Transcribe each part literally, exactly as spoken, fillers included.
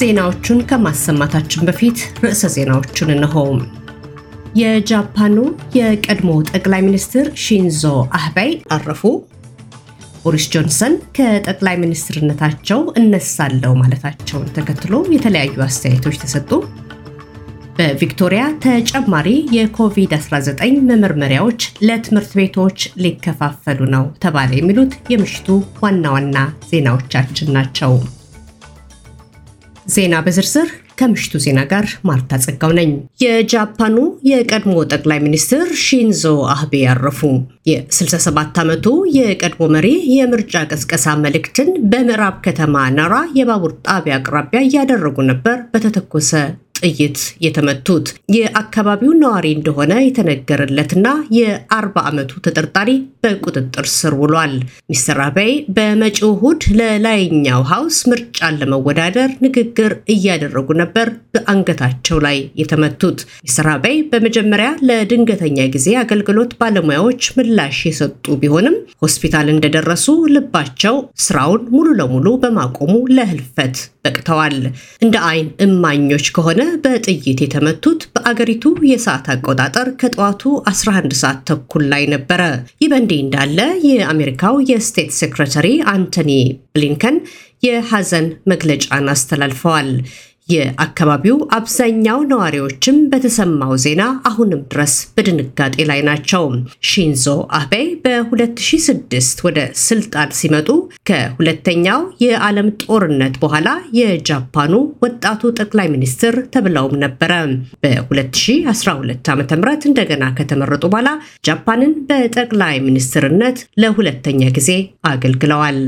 ዜናዎቹን ከማሰማታችን በፊት ርዕሰ ዜናዎቹን እንሆ። የጃፓኑ የቀድሞ ጠቅላይ ሚኒስትር ሺንዞ አቤ አረፉ። ቦሪስ ጆንሰን ከጠቅላይ ሚኒስትርነታቸው እነሳለው ማለታቸውን ተከትሎ የተለያዩ አስተያየቶች ተሰጡ። በቪክቶሪያ ተጨማሪ የኮቪድ-19 መመርመሪያዎች ለትምህርት ቤቶች ሊከፋፈሉ ነው ተባለ የሚሉት የምሽቱ ዋና ዋና ዜናዎቻችን ናቸው። ዜና በዝርዝር ከምሽቱ ዜና ጋር ማርታ ጸጋው ነኝ። የጃፓኑ የቀድሞ ጠቅላይ ሚኒስትር ሺንዞ አቤ አረፉ። የ67 ዓመቱ የቀድሞ መሪ የምርጫ ቀስቀሳ መልእክትን በምዕራብ ከተማ ናራ የባቡር ጣቢያ አቅራቢያ ያደረጉ ነበር በተተኮሰ ጥይት የተመቱት። የአካባቢው ነዋሪ እንደሆነ የተነገረለትና የ40 ዓመቱ ተጠርጣሪ በቁጥጥር ስር ውሏል። ሚስተር አቤ በመጪው እሁድ ለላይኛው ሃውስ ምርጫን ለመወዳደር ንግግር እያደረጉ ነበር በአንገታቸው ላይ የተመቱት። ሚስተር አቤ በመጀመሪያ ለድንገተኛ ጊዜ አገልግሎት ባለሙያዎች ምላሽ የሰጡ ቢሆንም ሆስፒታል እንደደረሱ ልባቸው ስራውን ሙሉ ለሙሉ በማቆሙ ለህልፈት በቅተዋል። እንደ አይን እማኞች ከሆነ በጥይት የተመቱት በአገሪቱ የሰዓት አቆጣጠር ከጠዋቱ አስራ አንድ ሰዓት ተኩል ላይ ነበረ። ይበንዲ እንዳለ የአሜሪካው የስቴት ሴክሬታሪ አንቶኒ ብሊንከን የሐዘን መግለጫን አስተላልፈዋል። የአካባቢው አብዛኛው ነዋሪዎችም በተሰማው ዜና አሁንም ድረስ በድንጋጤ ላይ ናቸው። ሺንዞ አቤ በ2006 ወደ ስልጣን ሲመጡ ከሁለተኛው የዓለም ጦርነት በኋላ የጃፓኑ ወጣቱ ጠቅላይ ሚኒስትር ተብለውም ነበር። በ2012 ዓ.ም እንደገና ከተመረጡ በኋላ ጃፓንን በጠቅላይ ሚኒስትርነት ለሁለተኛ ጊዜ አገልግለዋል።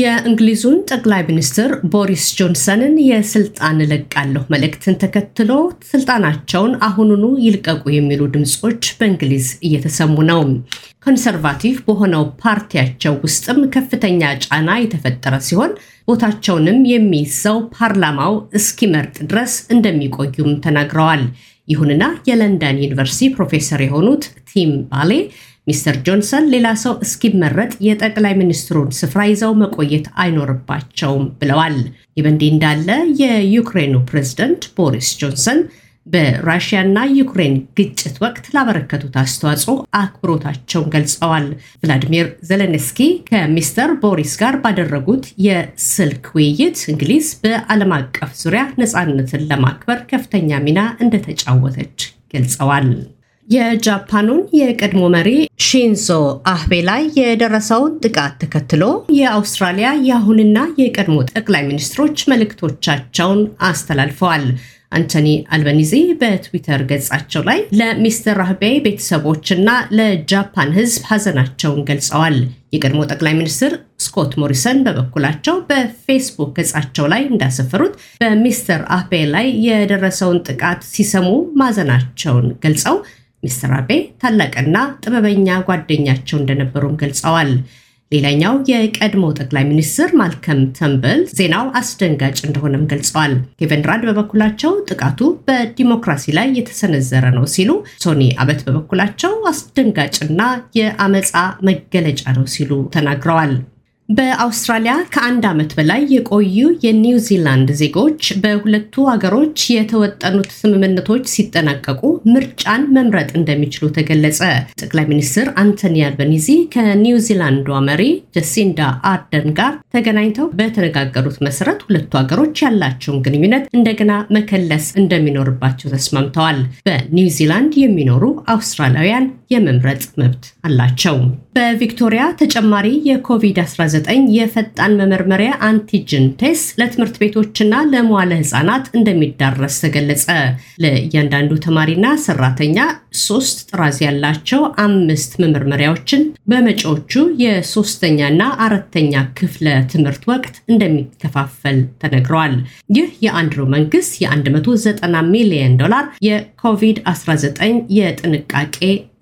የእንግሊዙን ጠቅላይ ሚኒስትር ቦሪስ ጆንሰንን የስልጣን ለቃለሁ መልእክትን ተከትሎ ስልጣናቸውን አሁኑኑ ይልቀቁ የሚሉ ድምጾች በእንግሊዝ እየተሰሙ ነው። ኮንሰርቫቲቭ በሆነው ፓርቲያቸው ውስጥም ከፍተኛ ጫና የተፈጠረ ሲሆን ቦታቸውንም የሚይዘው ፓርላማው እስኪመርጥ ድረስ እንደሚቆዩም ተናግረዋል። ይሁንና የለንደን ዩኒቨርሲቲ ፕሮፌሰር የሆኑት ቲም ባሌ ሚስተር ጆንሰን ሌላ ሰው እስኪመረጥ የጠቅላይ ሚኒስትሩን ስፍራ ይዘው መቆየት አይኖርባቸውም ብለዋል። ይበንዲ እንዳለ የዩክሬኑ ፕሬዝዳንት ቦሪስ ጆንሰን በራሺያና ዩክሬን ግጭት ወቅት ላበረከቱት አስተዋጽኦ አክብሮታቸውን ገልጸዋል። ቭላዲሚር ዜሌንስኪ ከሚስተር ቦሪስ ጋር ባደረጉት የስልክ ውይይት እንግሊዝ በዓለም አቀፍ ዙሪያ ነፃነትን ለማክበር ከፍተኛ ሚና እንደተጫወተች ገልጸዋል። የጃፓኑን የቀድሞ መሪ ሺንዞ አቤ ላይ የደረሰውን ጥቃት ተከትሎ የአውስትራሊያ የአሁንና የቀድሞ ጠቅላይ ሚኒስትሮች መልእክቶቻቸውን አስተላልፈዋል። አንቶኒ አልባኒዚ በትዊተር ገጻቸው ላይ ለሚስተር አቤ ቤተሰቦችና ለጃፓን ሕዝብ ሐዘናቸውን ገልጸዋል። የቀድሞ ጠቅላይ ሚኒስትር ስኮት ሞሪሰን በበኩላቸው በፌስቡክ ገጻቸው ላይ እንዳሰፈሩት በሚስተር አቤ ላይ የደረሰውን ጥቃት ሲሰሙ ማዘናቸውን ገልጸው ሚስተር አቤ ታላቅና ጥበበኛ ጓደኛቸው እንደነበሩም ገልጸዋል። ሌላኛው የቀድሞ ጠቅላይ ሚኒስትር ማልከም ተንብል ዜናው አስደንጋጭ እንደሆነም ገልጸዋል። ኬቨን ራድ በበኩላቸው ጥቃቱ በዲሞክራሲ ላይ የተሰነዘረ ነው ሲሉ፣ ሶኒ አበት በበኩላቸው አስደንጋጭና የአመፃ መገለጫ ነው ሲሉ ተናግረዋል። በአውስትራሊያ ከአንድ ዓመት በላይ የቆዩ የኒውዚላንድ ዜጎች በሁለቱ ሀገሮች የተወጠኑት ስምምነቶች ሲጠናቀቁ ምርጫን መምረጥ እንደሚችሉ ተገለጸ። ጠቅላይ ሚኒስትር አንቶኒ አልባኒዚ ከኒውዚላንዷ መሪ ጃሲንዳ አርደን ጋር ተገናኝተው በተነጋገሩት መሰረት ሁለቱ ሀገሮች ያላቸውን ግንኙነት እንደገና መከለስ እንደሚኖርባቸው ተስማምተዋል። በኒውዚላንድ የሚኖሩ አውስትራሊያውያን የመምረጥ መብት አላቸው። በቪክቶሪያ ተጨማሪ የኮቪድ-19 የፈጣን መመርመሪያ አንቲጅን ቴስት ለትምህርት ቤቶችና ለመዋለ ህፃናት እንደሚዳረስ ተገለጸ። ለእያንዳንዱ ተማሪና ሰራተኛ ሶስት ጥራዝ ያላቸው አምስት መመርመሪያዎችን በመጪዎቹ የሶስተኛና አራተኛ ክፍለ ትምህርት ወቅት እንደሚከፋፈል ተነግሯል። ይህ የአንድሮ መንግስት የመቶ ዘጠና ሚሊዮን ዶላር የኮቪድ-19 የጥንቃቄ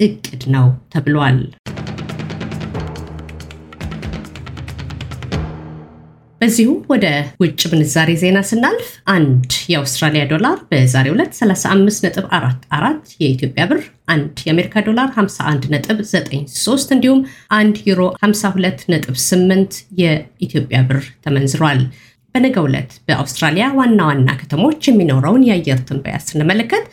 እቅድ ነው ተብሏል። በዚሁ ወደ ውጭ ምንዛሪ ዜና ስናልፍ አንድ የአውስትራሊያ ዶላር በዛሬው ዕለት ሰላሳ አምስት ነጥብ አራት አራት የኢትዮጵያ ብር፣ አንድ የአሜሪካ ዶላር ሃምሳ አንድ ነጥብ ዘጠኝ ሶስት እንዲሁም አንድ ዩሮ ሃምሳ ሁለት ነጥብ ስምንት የኢትዮጵያ ብር ተመንዝሯል። በነገው ዕለት በአውስትራሊያ ዋና ዋና ከተሞች የሚኖረውን የአየር ትንበያ ስንመለከት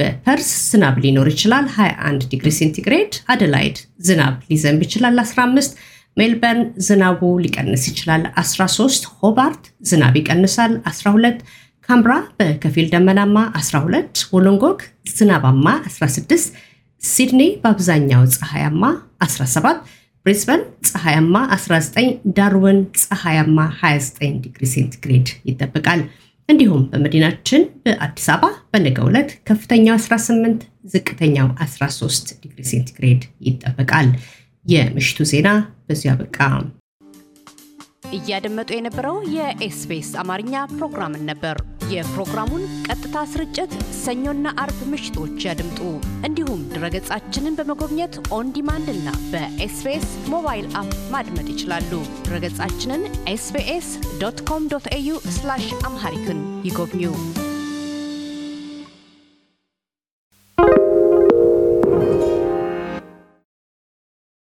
በፐርስ ዝናብ ሊኖር ይችላል ሃያ አንድ ዲግሪ ሴንቲግሬድ፣ አደላይድ ዝናብ ሊዘንብ ይችላል አስራ አምስት፣ ሜልበርን ዝናቡ ሊቀንስ ይችላል አስራ ሶስት፣ ሆባርት ዝናብ ይቀንሳል አስራ ሁለት፣ ካምብራ በከፊል ደመናማ አስራ ሁለት፣ ወሎንጎክ ዝናባማ አስራ ስድስት፣ ሲድኒ በአብዛኛው ፀሐያማ አስራ ሰባት፣ ብሪስበን ፀሐያማ አስራ ዘጠኝ፣ ዳርዊን ፀሐያማ ሃያ ዘጠኝ ዲግሪ ሴንቲግሬድ ይጠበቃል። እንዲሁም በመዲናችን በአዲስ አበባ በነገው ዕለት ከፍተኛው አስራ ስምንት፣ ዝቅተኛው አስራ ሶስት ዲግሪ ሴንቲግሬድ ይጠበቃል። የምሽቱ ዜና በዚህ አበቃ። እያደመጡ የነበረው የኤስቢኤስ አማርኛ ፕሮግራም ነበር። የፕሮግራሙን ቀጥታ ስርጭት ሰኞና አርብ ምሽቶች ያድምጡ። እንዲሁም ድረገጻችንን በመጎብኘት ኦን ዲማንድ እና በኤስቢኤስ ሞባይል አፕ ማድመጥ ይችላሉ። ድረገጻችንን ኤስ ቢ ኤስ ዶት ኮም ዶት ኤ ዩ ስላሽ አምሃሪክን ይጎብኙ።